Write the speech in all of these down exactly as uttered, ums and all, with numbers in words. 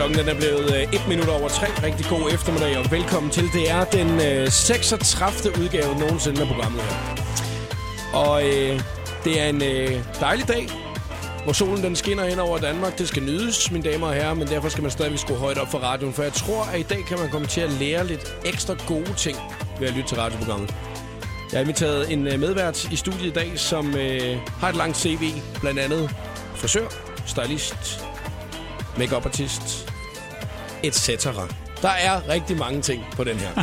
Klokken den er blevet øh, et minut over tre. Rigtig god eftermiddag og velkommen til. Det er den øh, seksogtredivte udgave nogensinde af programmet her. Og øh, det er en øh, dejlig dag, hvor solen den skinner hen over Danmark. Det skal nydes, mine damer og herrer, men derfor skal man stadigvæk skrue højt op for radioen. For jeg tror, at i dag kan man komme til at lære lidt ekstra gode ting ved at lytte til radioprogrammet. Jeg har inviteret en øh, medvært i studiet i dag, som øh, har et langt C V. Blandt andet frisør, stylist, make-up artist, et cetera. Der er rigtig mange ting på den her.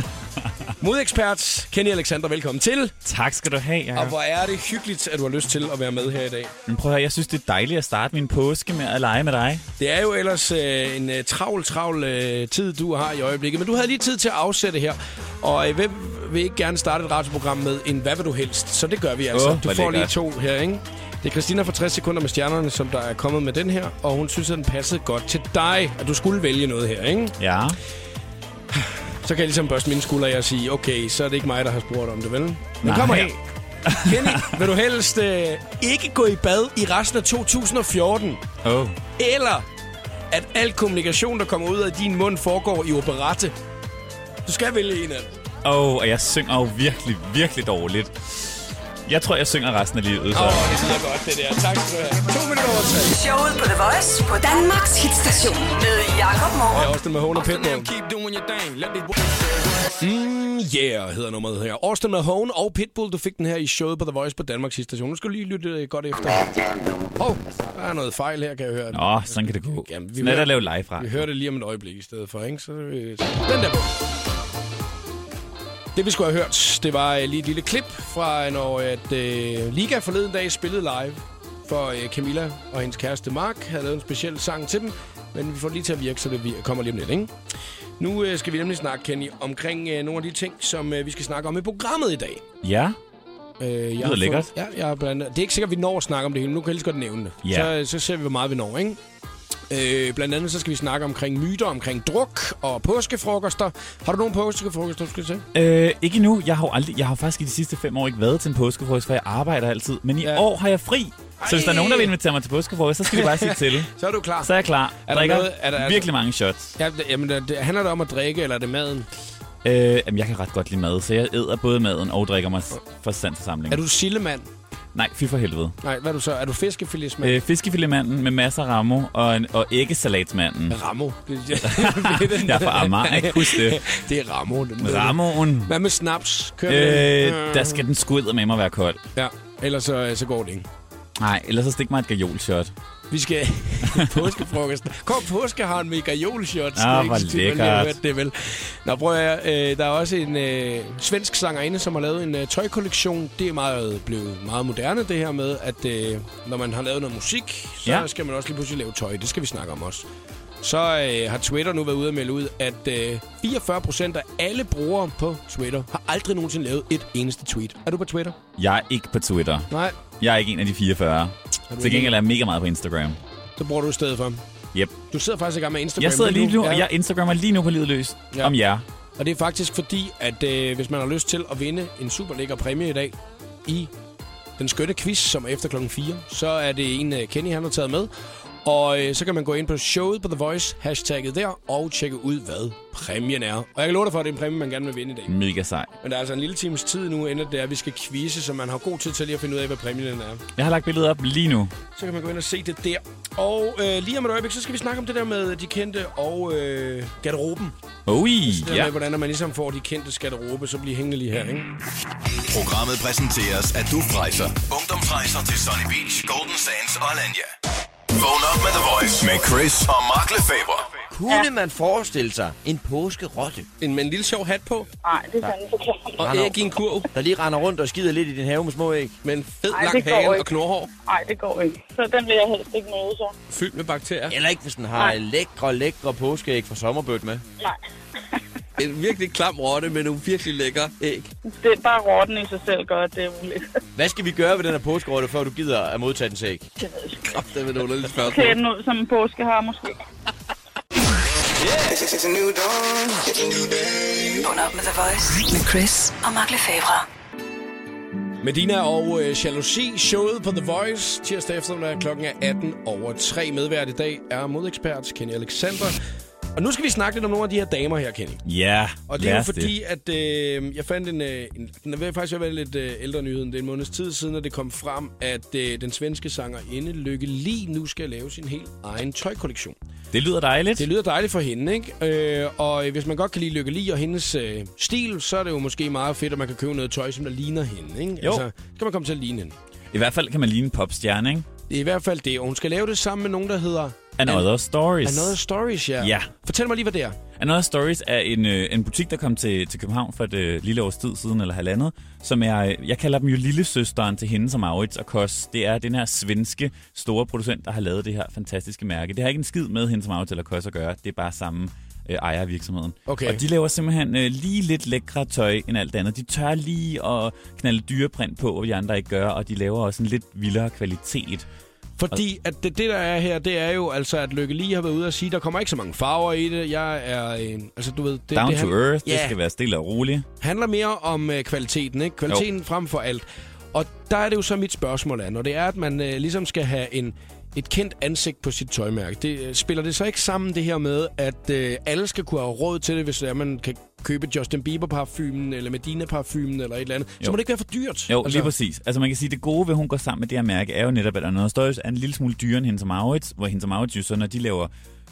Modekspert Kenny Aleksandr, velkommen til. Tak skal du have, Jacob. Og hvor er det hyggeligt, at du har lyst til at være med her i dag. Men prøv at høre, jeg synes, det er dejligt at starte min påske med at lege med dig. Det er jo ellers øh, en øh, travl, travl øh, tid, du har i øjeblikket. Men du havde lige tid til at afsætte her. Og øh, hvem vil ikke gerne starte et radioprogram med en hvad vil du helst? Så det gør vi altså. Oh, du får lige to her, ikke? Det er Christina fra tres sekunder med stjernerne, som der er kommet med den her. Og hun synes, at den passede godt til dig, at du skulle vælge noget her, ikke? Ja. Så kan jeg ligesom børste mine skuldre og sige, okay, så er det ikke mig, der har spurgt om det, vel? Men kommer her. Kenny, vil du helst øh, ikke gå i bad i resten af to tusind og fjorten? Oh. Eller at al kommunikation, der kommer ud af din mund, foregår i operette? Du skal vælge en af dem. Åh, oh, og jeg synger jo virkelig, virkelig dårligt. Jeg tror, jeg synger resten af livet. Åh, oh, det lyder godt, det der. Tak skal du have. To minutter over tre. Showet på The Voice på Danmarks hitstation med Jakob Maarup. Ja, Austin Mahone og Pitbull. Mm, yeah, hedder nummeret her. Austin Mahone og Pitbull, du fik den her i showet på The Voice på Danmarks hitstation. Nu skal du lige lytte godt efter. Åh, oh, der er noget fejl her, kan jeg høre. Nå, sådan kan det gå. Jamen, vi hører, at lave live fra. Vi hører det lige om et øjeblik i stedet for, ikke? Så vi... Den der på. Det, vi skulle have hørt, det var lige et lille klip fra, når at, øh, Liga forleden dag spillede live for øh, Camilla og hendes kæreste Mark. Havde lavet en speciel sang til dem, men vi får lige til at virke, så det kommer lige om lidt, ikke? Nu øh, skal vi nemlig snakke, Kenny, omkring øh, nogle af de ting, som øh, vi skal snakke om i programmet i dag. Ja, øh, jeg det lyder lækkert. Ja, jeg blandt, det er ikke sikkert, vi når at snakke om det hele, nu kan jeg lige godt nævne det. Ja. Så, så ser vi, hvor meget vi når, ikke? Øh, blandt andet så skal vi snakke omkring myter, omkring druk og påskefrokoster. Har du nogen påskefrokoster, du skal til? Øh, ikke endnu. Jeg har jo aldrig, jeg har faktisk i de sidste fem år ikke været til en påskefrokost, for jeg arbejder altid. Men i ja. år har jeg fri. Ej. Så hvis der er nogen, der vil invitere mig til påskefrokost, så skal vi bare sige til. Så er du klar. Så er jeg klar. Er der, noget, er der virkelig mange shots? Ja, jamen, det, handler det om at drikke, eller er det maden? Øh, jamen, jeg kan ret godt lide mad, så jeg æder både maden og drikker mig for sand til samlingen. Er du sildemand? Nej, fy for helvede. Nej, hvad er du så? Er du fiskefiletmanden? Øh, fiskefiletmanden med masser af ramo og, en, og æggesalatsmanden. Ramo? Jeg er fra Amager, ikke husk det. Det er ramo. Ramoen. Hvad med snaps? Øh, der skal den skudder med mig være kold. Ja, ellers så, så går det ikke. Nej, ellers så stik mig et gajolshot. Vi skal påskefrokosten. Kom, påske har en med gajolshot. Ah, hvor lækkert. Det vel. Nå, prøv at høre, øh, der er også en øh, svensk sangerinde, som har lavet en øh, tøjkollektion. Det er meget, blevet meget moderne, det her med, at øh, når man har lavet noget musik, så ja. skal man også lige pludselig lave tøj. Det skal vi snakke om også. Så øh, har Twitter nu været ude og melde ud, at øh, fireogfyrre procent af alle brugere på Twitter har aldrig nogensinde lavet et eneste tweet. Er du på Twitter? Jeg er ikke på Twitter. Nej. Jeg er ikke en af de fireogfyrre. Til gengæld er jeg mega meget på Instagram. Så bruger du i stedet for. Yep. Du sidder faktisk i gang med Instagram. Jeg sidder lige nu, og jeg instagrammer lige nu på livet løs ja. om jer. Og det er faktisk fordi, at øh, hvis man har lyst til at vinde en super lækker præmie i dag i den skønne quiz, som er efter klokken fire, så er det en, Kenny han har taget med. Og øh, så kan man gå ind på showet på The Voice, hashtagget der, og tjekke ud, hvad præmien er. Og jeg kan love dig for, at det er en præmie, man gerne vil vinde i dag. Mega sej. Men der er altså en lille times tid nu, inden det er, at vi skal quizze, så man har god tid til lige at finde ud af, hvad præmien er. Jeg har lagt billedet op lige nu. Så kan man gå ind og se det der. Og øh, lige om et øjeblik, så skal vi snakke om det der med de kendte og øh, garderoben. Oi, ja. Yeah. Hvordan man ligesom får de kendte garderobe, så bliver hængende lige her, ikke? Programmet præsenteres af Duftrejser. Ungdomsrejser til Sunny Beach, Golden Sands og Alanya. Vågn op med The Voice med Chris og Mark Lefebvre. Kunne ja. man forestille sig en påskerotte? En med en lille sjov hat på? Nej, det er sådan forkert. Og æg i en kurv? Der lige render rundt og skider lidt i din have med små æg. Med en fed Ej, lang hale og knorhår? Nej, det går ikke. Så den vil jeg helst ikke møde så. Fyldt med bakterier? Eller ikke, hvis den har Nej. lækre, lækre påskeæg fra sommerbødt med? Nej. En virkelig klam rotte med nogle virkelig lækre æg. Det er bare rotten i sig selv godt, det er muligt. Hvad skal vi gøre ved den her påskerotte, før du gider at modtage dens æg? Det ved jeg. Kraft, det er noget lidt spørgsmål. Kæd den ud som en påskehager måske. Yes, it's a new dawn, it's a new day. Vågn op med The Voice med Chris og Mark Lefebvre. Medina og øh, Jalousi, showet på The Voice, tirsdag eftermiddag klokken er atten over tre. Medvært i dag er modekspert Kenny Aleksandr. Og nu skal vi snakke lidt om nogle af de her damer her, Kenny. Ja, yeah, og det er jo fordi, det. at øh, jeg fandt en, øh, en... Den er faktisk at være lidt øh, ældre nyheden. Det er en måneds tid siden, at det kom frem, at øh, den svenske sangerinde Lykke Li nu skal lave sin helt egen tøjkollektion. Det lyder dejligt. Det lyder dejligt for hende, ikke? Øh, og hvis man godt kan lide Lykke Li og hendes øh, stil, så er det jo måske meget fedt, at man kan købe noget tøj, som der ligner hende, ikke? Jo. Altså, så kan man komme til at ligne hende. I hvert fald kan man ligne en popstjerne, ikke? Det er i hvert fald det, og hun skal lave det sammen med nogen, der hedder... Another Stories. Another Stories, ja. ja. Fortæl mig lige, hvad det er. Another Stories er en, øh, en butik, der kom til, til København for et øh, lille års tid siden, eller halvandet, som er, jeg kalder dem jo lillesøsteren til hende som Maurits og Kos. Det er den her svenske store producent, der har lavet det her fantastiske mærke. Det har ikke en skid med hende som Maurits eller Kos at gøre, det er bare samme øh, ejer af virksomheden. Okay. Og de laver simpelthen øh, lige lidt lækre tøj end alt andet. De tør lige at knalde dyreprint på, hvad de andre ikke gør, og de laver også en lidt vildere kvalitet. Fordi at det, det, der er her, det er jo altså, at Lykke Li har været ude og sige, der kommer ikke så mange farver i det. Jeg er, øh, altså du ved... Det, Down det, to han, earth, yeah. Det skal være stille og roligt. Handler mere om øh, kvaliteten, ikke? Kvaliteten jo. Frem for alt. Og der er det jo så mit spørgsmål, Anne, og det er, at man øh, ligesom skal have en, et kendt ansigt på sit tøjmærke. Det, øh, spiller det så ikke sammen det her med, at øh, alle skal kunne have råd til det, hvis det er, man kan købe Justin Bieber-parfumen, eller Medina-parfumen, eller et eller andet, jo. Så må det ikke være for dyrt. Jo, altså. Lige præcis. Altså man kan sige, at det gode ved, at hun går sammen med det her mærke, er jo netop, at Another Stories er en lille smule dyrere end Hennes og Maurits, hvor Hennes og Maurits jo så, når de laver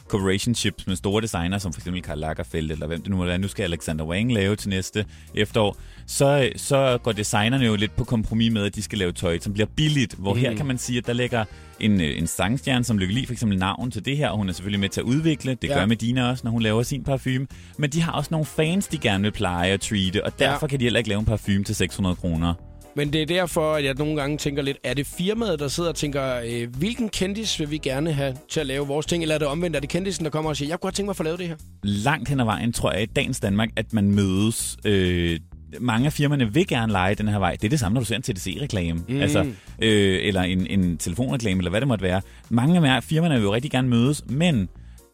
cooperationships med store designer, som for eksempel Karl Lagerfeld, eller hvem det nu må være, nu skal Alexander Wang lave til næste efterår, så, så går designerne jo lidt på kompromis med, at de skal lave tøj, som bliver billigt, hvor mm. her kan man sige, at der ligger en, en sangstjerne, som Lykke Li for eksempel navn til det her, og hun er selvfølgelig med til at udvikle, det ja. Gør Medina også, når hun laver sin parfume, men de har også nogle fans, de gerne vil pleje og treate, og derfor ja. Kan de heller ikke lave en parfume til seks hundrede kroner. Men det er derfor, at jeg nogle gange tænker lidt, er det firmaet, der sidder og tænker, øh, hvilken kendis vil vi gerne have til at lave vores ting? Eller er det omvendt? Er det kendisen, der kommer og siger, jeg kunne godt tænke mig at få lavet det her? Langt hen ad vejen tror jeg i dagens Danmark, at man mødes... Øh Mange af firmaerne vil gerne lege den her vej. Det er det samme, når du ser en T D C-reklame, mm. altså, øh, eller en, en telefonreklame, eller hvad det måtte være. Mange af firmaerne vil jo rigtig gerne mødes, men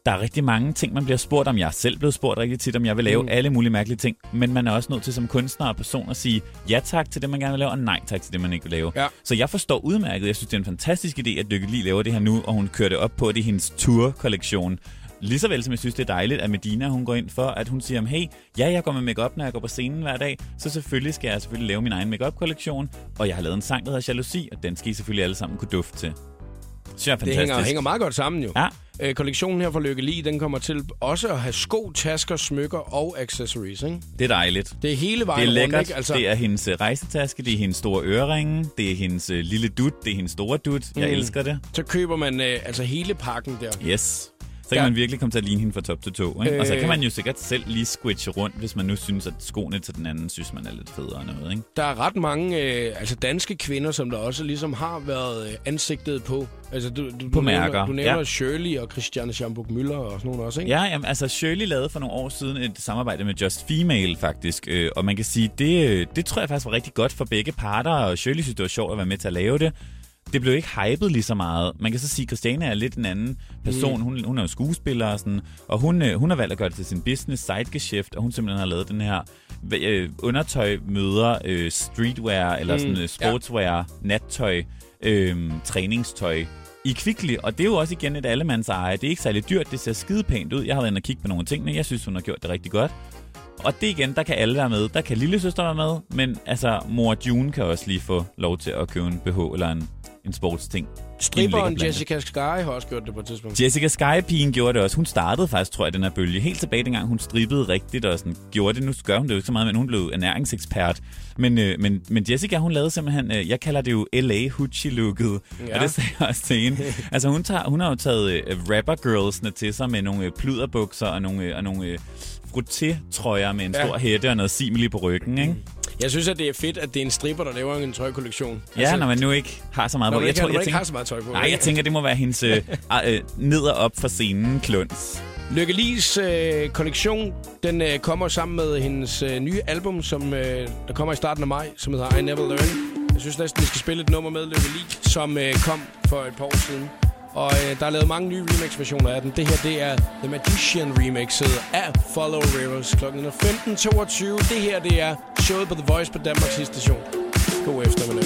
der er rigtig mange ting, man bliver spurgt om. Jeg er selv blevet spurgt rigtig tit, om jeg vil lave mm. alle mulige mærkelige ting. Men man er også nødt til som kunstner og person at sige ja tak til det, man gerne vil lave, og nej tak til det, man ikke vil lave. Ja. Så jeg forstår udmærket. Jeg synes, det er en fantastisk idé, at Lykke Li laver det her nu, og hun kører det op på, det er hendes tour-kollektion. Lige så vel som jeg synes, det er dejligt, at Medina hun går ind for, at hun siger, hey, ja, jeg går med make-up, når jeg går på scenen hver dag, så selvfølgelig skal jeg selvfølgelig lave min egen make-up-kollektion, og jeg har lavet en sang, der hedder Jalousi, og den skal I selvfølgelig alle sammen kunne dufte til. Det er fantastisk. Det hænger, hænger meget godt sammen jo. Ja. Øh, kollektionen her fra Lykke Li, den kommer til også at have sko, tasker, smykker og accessories, ikke? Det er dejligt. Det er hele vejen rundt, ikke? Det er lækkert. Rundt, altså... Det er hendes rejsetaske, det er hendes store øreringe, det er hendes lille dut, det er hendes store dut. Jeg mm. elsker det. Så køber man øh, altså hele pakken der. Yes. Så kan ja. Man virkelig komme til at ligne hende fra top til tå, ikke? Øh. Og så kan man jo sikkert selv lige squitche rundt, hvis man nu synes, at skoene til den anden synes, man er lidt federe og noget, ikke? Der er ret mange øh, altså danske kvinder, som der også ligesom har været ansigtet på. Altså, du, du, på mærker. Du nævner, du nævner ja. Shirley og Christiane Schamburg-Müller og sådan noget også, ikke? Ja, jamen, altså Shirley lavede for nogle år siden et samarbejde med Just Female, faktisk. Øh, og man kan sige, det, det tror jeg faktisk var rigtig godt for begge parter, og Shirley synes, det var sjovt at være med til at lave det. Det blev ikke hypet lige så meget. Man kan så sige, at Christiane er lidt en anden person. Mm. Hun, hun er jo skuespiller og sådan. Og hun, hun har valgt at gøre det til sin business, sidegeschæft. Og hun simpelthen har lavet den her øh, undertøj møder øh, streetwear, eller mm. sådan øh, sportswear, ja. Nattøj, øh, træningstøj i Kvickly. Og det er jo også igen et allemands eje. Det er ikke særlig dyrt. Det ser skidepænt ud. Jeg har været inde og kigge på nogle tingene. Jeg synes, hun har gjort det rigtig godt. Og det igen, der kan alle være med. Der kan lillesøster være med. Men altså, mor June kan også lige få lov til at købe en B H eller en... en sportsting. Stripperen Jessica Skye har også gjort det på et tidspunkt. Jessica Skye-pigen gjorde det også. Hun startede faktisk, tror jeg, den her bølge. Helt tilbage dengang, hun strippede rigtigt og sådan gjorde det. Nu gør hun det jo ikke så meget, men hun blev ernæringsekspert. Men, øh, men, men Jessica, hun lavede simpelthen, øh, jeg kalder det jo L A Hoochie-looket. Ja. Og det sagde jeg også til hende. Altså, hun, tager, hun har jo taget øh, rapper-girlsene til sig med nogle øh, pluderbukser og nogle, øh, og nogle øh, frotté-trøjer med en ja. Stor hætte og noget simili på ryggen, ikke? Mm. Jeg synes, at det er fedt, at det er en stripper, der laver en tøjkollektion. Ja, altså, når man nu ikke har så meget på. Når man ikke, jeg tror, jeg ikke tænker, har så meget tøj på. Nej, jeg tænker, det må være hendes øh, øh, ned og op for scenen kluns. Lykke Li's øh, kollektion, den øh, kommer sammen med hendes øh, nye album, som øh, der kommer i starten af maj, som hedder I Never Learn. Jeg synes næsten, vi skal spille et nummer med Lykke Li, som øh, kom for et par år siden. Og øh, der er lavet mange nye remix-versioner af den. Det her, det er The Magician remixet af Follow Rivers klokken femten toogtyve. Det her, det er showet på The Voice på Danmarks station. God eftermiddag.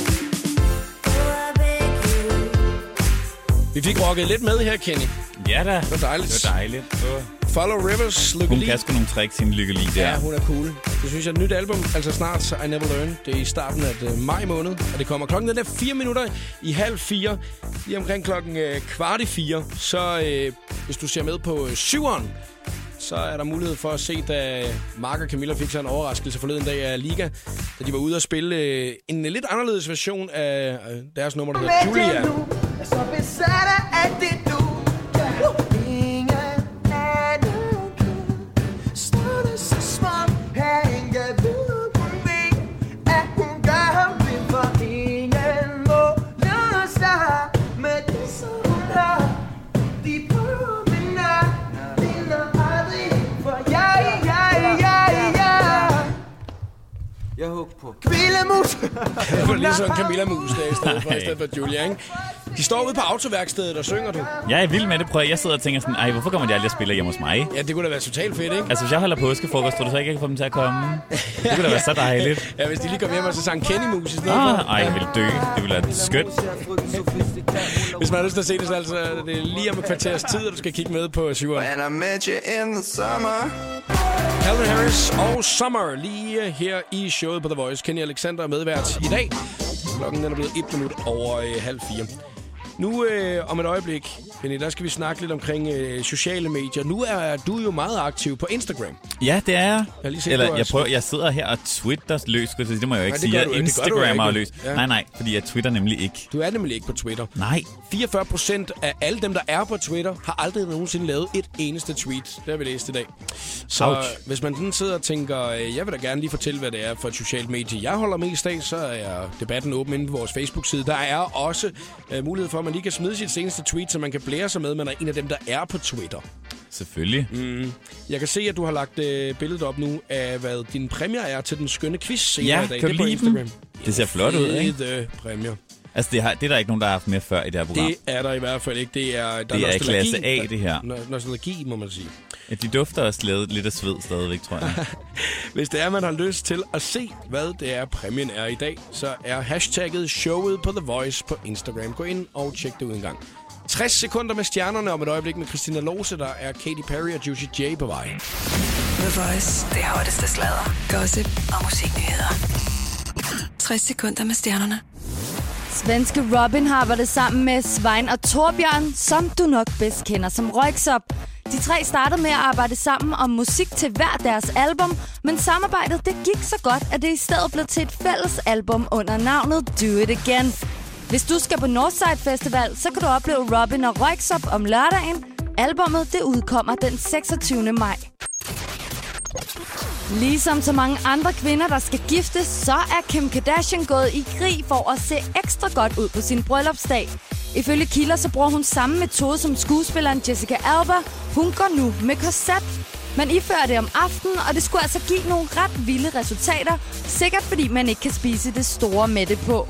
Vi fik rocket lidt med her, Kenny. Ja da. Det var dejligt. Det var dejligt. Uh. Follow Rivers, Lykke Li. Hun kan sgu nogle tricks i en Lykke Li der. Ja, hun er cool. Det synes jeg er et nyt album, altså snart, I Never Learn. Det er i starten af uh, maj måned, og det kommer klokken den er fire minutter i halv fire. Lige omkring klokken uh, kvart i fire. Så uh, hvis du ser med på uh, syveren, så er der mulighed for at se, da Mark og Camilla fik sig en overraskelse forleden dag af Liga, da de var ude at spille øh, en lidt anderledes version af øh, deres nummer, der hedder Julia. Jeg håber på Camilla-mus! Det var lige sådan en Camilla-mus der i stedet for, i stedet for Julia, ikke? De står ude på autoværkstedet og synger du. Jeg er vild med det, prøv at jeg sidder og tænker sådan, ej, hvorfor kommer de aldrig at spille hjemme hos mig? Ja, det kunne da være totalt fedt, ikke? Altså, hvis jeg holder påskefrokost, tror du så ikke, jeg kan få dem til at komme? Det kunne da være ja, så dejligt. Ja, hvis de lige kom hjem og så sang Kenny-mus i stedet ah, for. Ej, jeg ville dø. Det ville være skønt. Hvis man har lyst til at se det, så altså, det er lige om et kvarters tid, og du skal kigge med på syveren. Calvin Harris og Summer lige her i showet på The Voice. Kenny Aleksandr er medvært i dag. Klokken er blevet et minut over øh, halv fire. Nu øh, om et øjeblik, Benny, der skal vi snakke lidt omkring øh, sociale medier. Nu er du jo meget aktiv på Instagram. Ja, det er jeg. Jeg, set, Eller, jeg, prøver, jeg sidder her og twitter løs. Det må jeg jo ikke nej, sige. Jeg instagrammer løs. Ja. Nej, nej, fordi jeg twitter nemlig ikke. Du er nemlig ikke på Twitter. Nej. fireogfyrre procent af alle dem, der er på Twitter, har aldrig nogensinde lavet et eneste tweet. Det har vi læst i dag. Så Ouch. Hvis man den sidder og tænker, øh, jeg vil da gerne lige fortælle, hvad det er for et socialt medie, jeg holder mest af, så er debatten åben inde på vores Facebook-side. Der er også øh, mulighed for, at man lige kan smide sit seneste tweet, så man kan blære sig med, man er en af dem, der er på Twitter. Selvfølgelig. Mm. Jeg kan se, at du har lagt øh, billedet op nu af, hvad din præmier er til den skønne quiz senere ja, i dag. Kan det er på Instagram. Ja, det ser flot ud, ikke? Præmier. Altså, det, har, det er der ikke nogen, der har haft med før i det her program. Det er der i hvert fald ikke. Det er, der det er klasse A, det her. N- nostalgi, må man sige. Ja, de dufter også lidt af sved stadigvæk, tror jeg. Hvis det er, man har lyst til at se, hvad det er, præmien er i dag, så er hashtagget showet på The Voice på Instagram. Gå ind og tjek det ud en gang. tres sekunder med stjernerne om et øjeblik med Christina Lohse, der er Katy Perry og Juicy J på vej. The Voice, det hotteste sladder, gossip og musiknyheder. tres sekunder med stjernerne. Svenske Robyn arbejder sammen med Svein og Torbjørn, som du nok bedst kender som Röyksopp. De tre startede med at arbejde sammen om musik til hver deres album, men samarbejdet det gik så godt, at det i stedet blev til et fælles album under navnet Do It Again. Hvis du skal på Northside Festival, så kan du opleve Robyn og Röyksopp om lørdagen. Albummet det udkommer den seksogtyvende maj. Ligesom så mange andre kvinder, der skal giftes, så er Kim Kardashian gået i krig for at se ekstra godt ud på sin bryllupsdag. Ifølge kilder, så bruger hun samme metode som skuespilleren Jessica Alba. Hun går nu med korset. Man ifører det om aftenen, og det skulle altså give nogle ret vilde resultater. Sikkert fordi man ikke kan spise det store mætte på.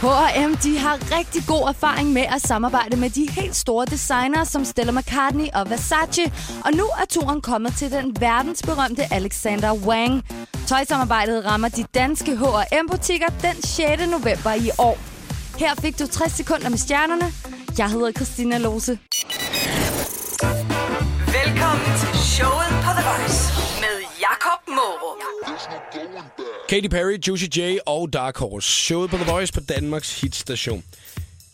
H og M de har rigtig god erfaring med at samarbejde med de helt store designere som Stella McCartney og Versace. Og nu er turen kommet til den verdensberømte Alexander Wang. Tøjsamarbejdet rammer de danske H og M-butikker den sjette november i år. Her fik du tres sekunder med stjernerne. Jeg hedder Christina Lohse. Velkommen til showet på The Voice med Jakob Maarup. Katy Perry, Juicy J og Dark Horse. Showet på The Voice på Danmarks hitstation.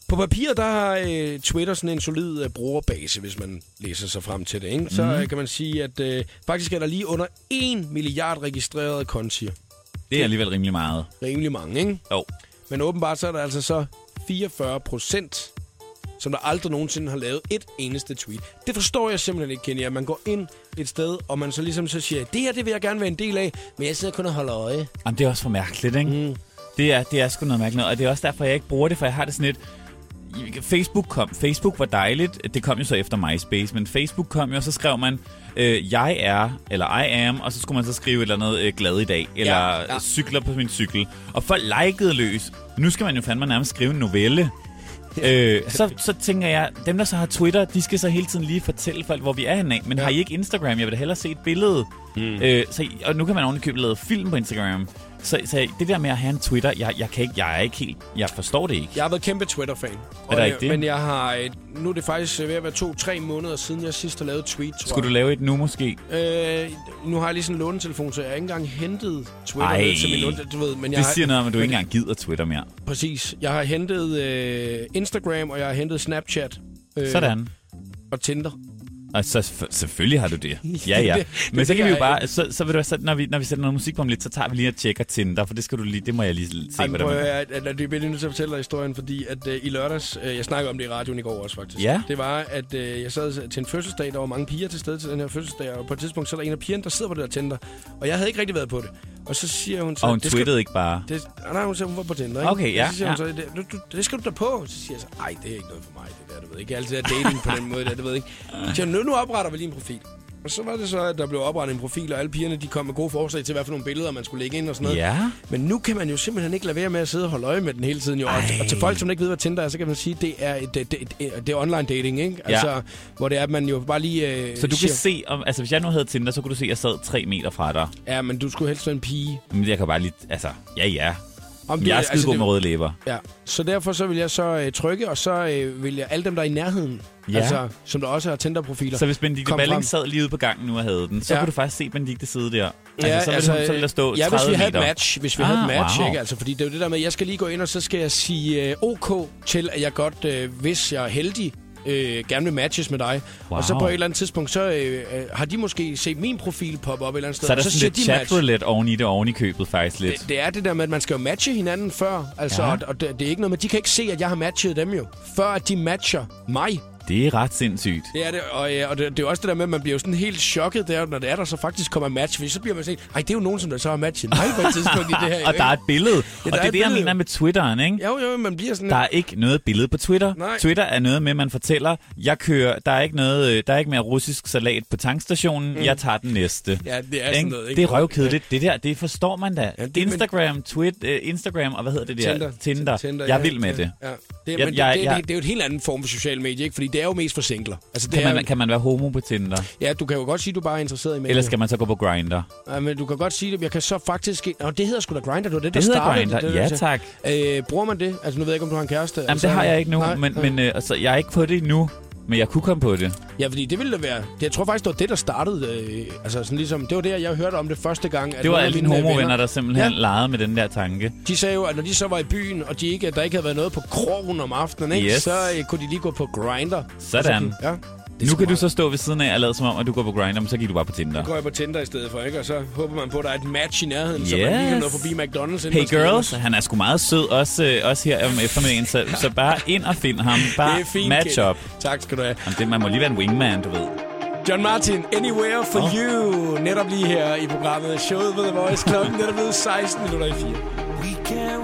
På papir, der har øh, Twitter sådan en solid øh, brugerbase, hvis man læser sig frem til det, ikke? Så øh, kan man sige, at øh, faktisk er der lige under en milliard registrerede kontier. Det er alligevel rimelig meget. Rimelig mange, ikke? Jo. Men åbenbart så er der altså så fireogfyrre procent, som der aldrig nogensinde har lavet et eneste tweet. Det forstår jeg simpelthen ikke, Kenny. At man går ind et sted, og man så ligesom så siger, det her, det vil jeg gerne være en del af, men jeg sidder kun og holder øje. Jamen, det er også for mærkeligt, ikke? Mm. Det, er, det er sgu noget mærkeligt, og det er også derfor, jeg ikke bruger det, for jeg har det sådan lidt... Facebook kom. Facebook var dejligt. Det kom jo så efter MySpace, men Facebook kom jo, og så skrev man, øh, jeg er, eller I am, og så skulle man så skrive et eller andet øh, glad i dag, eller ja, ja. cykler på min cykel. Og folk likede løs. Nu skal man jo fandme nærmest skrive en novelle. Øh, så, så tænker jeg, dem der så har Twitter, de skal så hele tiden lige fortælle folk, hvor vi er henne af. Men ja. Har I ikke Instagram? Jeg vil da hellere se et billede. Mm. Øh, så, og nu kan man ovenikøbet lave film på Instagram. Så, så det der med at have en Twitter, jeg, jeg kan ikke, jeg er ikke helt, jeg forstår det ikke. Jeg har været kæmpe Twitter-fan. Er det ikke det? Men jeg har, et, nu er det faktisk ved at være to-tre måneder siden, jeg sidst har lavet tweet, tror jeg. Skulle du lave et nu måske? Øh, nu har jeg lige sådan en lånetelefon, så jeg har ikke engang hentet Twitter. Ej, til min lånetelefon, du ved. Men jeg det har, siger noget om, at du men, ikke engang gider Twitter mere. Præcis. Jeg har hentet øh, Instagram, og jeg har hentet Snapchat. Øh, Sådan. Og Tinder. Og så selvfølgelig har du det. Ja, ja. Men så kan vi jo bare så så vil du så når vi når vi sætter noget musik på om lidt, så tager vi lige og tjekker Tinder, for det skal du lige, det må jeg lige se, hvad der er. Jeg er nødt til at fortælle dig historien, fordi at øh, i lørdags, øh, jeg snakkede om det i radioen i går også faktisk. Ja. Det var at øh, jeg sad til en fødselsdag, der var mange piger til stede til den her fødselsdag, og på et tidspunkt så er der en af pigerne, der sidder på det der Tinder, og jeg havde ikke rigtig været på det. Og så siger hun så, og hun det twittede skal, ikke bare. Det, nej, hun sagde, hun var på Tinder, ikke? Okay, ja. Så siger ja. Hun så, det, du, du, det skal du da på. Så siger jeg så, nej, det er ikke noget for mig, det der, du ved ikke. Jeg altid er dating på den måde, der, det ved ikke. Så nu, nu opretter vi lige en profil. Og så var det så, at der blev oprettet en profil, og alle pigerne, de kom med gode forslag til, hvad for nogle billeder man skulle lægge ind og sådan noget. Ja. Men nu kan man jo simpelthen ikke lade være med at sidde og holde øje med den hele tiden. Jo. Og til folk, som ikke ved, hvad Tinder er, så kan man sige, at det er, et, det, det, det er online dating, ikke? Ja. Altså, hvor det er, at man jo bare lige... Øh, så du siger, kan se, om, altså hvis jeg nu havde Tinder, så kunne du se, at jeg sad tre meter fra dig. Ja, men du skulle helst være en pige. Men jeg kan bare lige... Altså, ja, ja. Om det, jeg er skide altså, god med røde læber. Ja. Så derfor så vil jeg så øh, trykke, og så øh, vil jeg alle dem, der er i nærheden, ja. Altså, som der også har Tinder-profiler. Så hvis Benedikte Balling sad lige ude på gangen nu og havde den, så ja. Kunne du faktisk se Benedikte sidde der. Altså, ja, så ville altså, hun så ville der stå ja, tredive meter. Ja, hvis vi havde meter. match, hvis vi ah, havde match, wow. Ikke? Altså, fordi det er jo det der med, at jeg skal lige gå ind, og så skal jeg sige øh, OK til, at jeg godt, øh, hvis jeg er heldig, Øh, gerne vil matches med dig. Wow. Og så på et eller andet tidspunkt, så øh, øh, har de måske set min profil poppe op et eller andet sted. Så er der så sådan lidt chatroulette oven i det, oven i købet faktisk lidt. Det, det er det der med, at man skal jo matche hinanden før. Altså, ja. og, og det, det er ikke noget med, de kan ikke se, at jeg har matchet dem jo, før at de matcher mig. Det er ret sindssygt. Det er det, og, ja, og det, det er også det der med, at man bliver jo sådan helt chokket der, når det er der, så faktisk kommer match. Fordi så bliver man sådan, nej, det er jo nogen, som der så har matchet mig på et tidspunkt i det her. Og der er et billede. Ja, og det er det, billede. Jeg mener med Twitteren, ikke? Jo, jo, man bliver sådan... Der er ikke noget billede på Twitter. Nej. Twitter er noget med, man fortæller, jeg kører, der er ikke noget, der er ikke mere russisk salat på tankstationen, mm. jeg tager den næste. Ja, det er sådan noget, ikke? Det er røvkedeligt. Ja. Det der, det forstår man da. Ja, det, Instagram, men... Twitter, uh, Instagram, og hvad hedder det der? Tinder. Tinder. Tinder. Jeg er vild med det. Det er jo et helt andet form for social medie, ikke? Fordi det er jo mest for singler. Altså, kan, man, jo... kan man være homo på Tinder? Ja, du kan jo godt sige, at du bare er interesseret i mænd. Eller skal man så gå på Grindr? Nej, men du kan godt sige det. Jeg kan så faktisk... Nå, det hedder sgu da Grindr. Det var det, der startede. Det hedder Grindr, ja tak. Øh, bruger man det? Altså, nu ved jeg ikke, om du har en kæreste. Jamen, altså, det har jeg ikke nu. Nej, men nej. men øh, altså, jeg har ikke fået det endnu. Men jeg kunne komme på det. Ja, fordi det ville det være... Jeg tror faktisk, det var det, der startede. Øh, altså, sådan ligesom... Det var det, jeg hørte om det første gang. At det var alle dine homovenner, der simpelthen ja. legede med den der tanke. De sagde jo, at når de så var i byen, og de ikke, der ikke havde været noget på krogen om aftenen, ikke? Yes. Så øh, kunne de lige gå på Grindr. Sådan. De, ja. Nu kan du så stå ved siden af og lade som om, at du går på Grindr, men så gik du bare på Tinder. Så går jeg på Tinder i stedet for, ikke? Og så håber man på, at der er et match i nærheden, yes. så man lige kan nå forbi McDonald's. Hey girls, han er sgu meget sød, også, øh, også her om eftermiddagen, så, så bare ind og find ham. Bare fint, match kid. Up. Tak skal du have. Jamen, det, man må lige være en wingman, du ved. John Martin, Anywhere for oh. You. Netop lige her i programmet. Showet ved The Voice. Klokken netop ved seksten minutter i fire.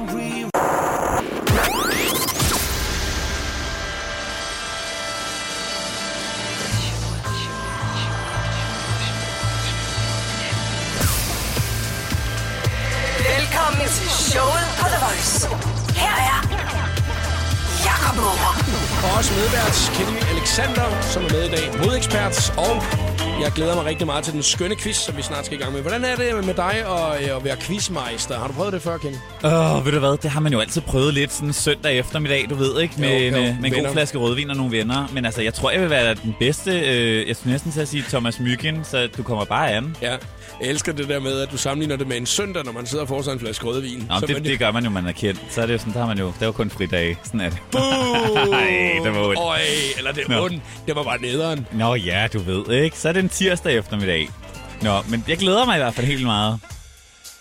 Velkommen til showet på The Voice. Her er Jakob Maarup. Og også medvært Kenny Aleksandr, som er med i dag, modekspert. Og jeg glæder mig rigtig meget til den skønne quiz, som vi snart skal i gang med. Hvordan er det med dig og at være quizmeister? Har du prøvet det før, Kenny? Åh, oh, ved du hvad? Det har man jo altid prøvet lidt sådan søndag eftermiddag, du ved ikke? Med, jo, jo. med, med en god flaske rødvin og nogle venner. Men altså, jeg tror, jeg vil være den bedste. Øh, jeg skulle næsten til at sige Thomas Myggen, så du kommer bare an. Ja. Jeg elsker det der med, at du sammenligner det med en søndag, når man sidder og får sig en flaske rødvin. Nå, så det, man... det gør man jo, man er kendt. Så er det jo sådan, der har man jo... Det er jo kun fridage. Sådan er det. Ej, det var ondt. Øj, eller det var ondt. Det var bare nederen. Nå ja, du ved, ikke? Så er det en tirsdag eftermiddag. Nå, men jeg glæder mig i hvert fald helt meget.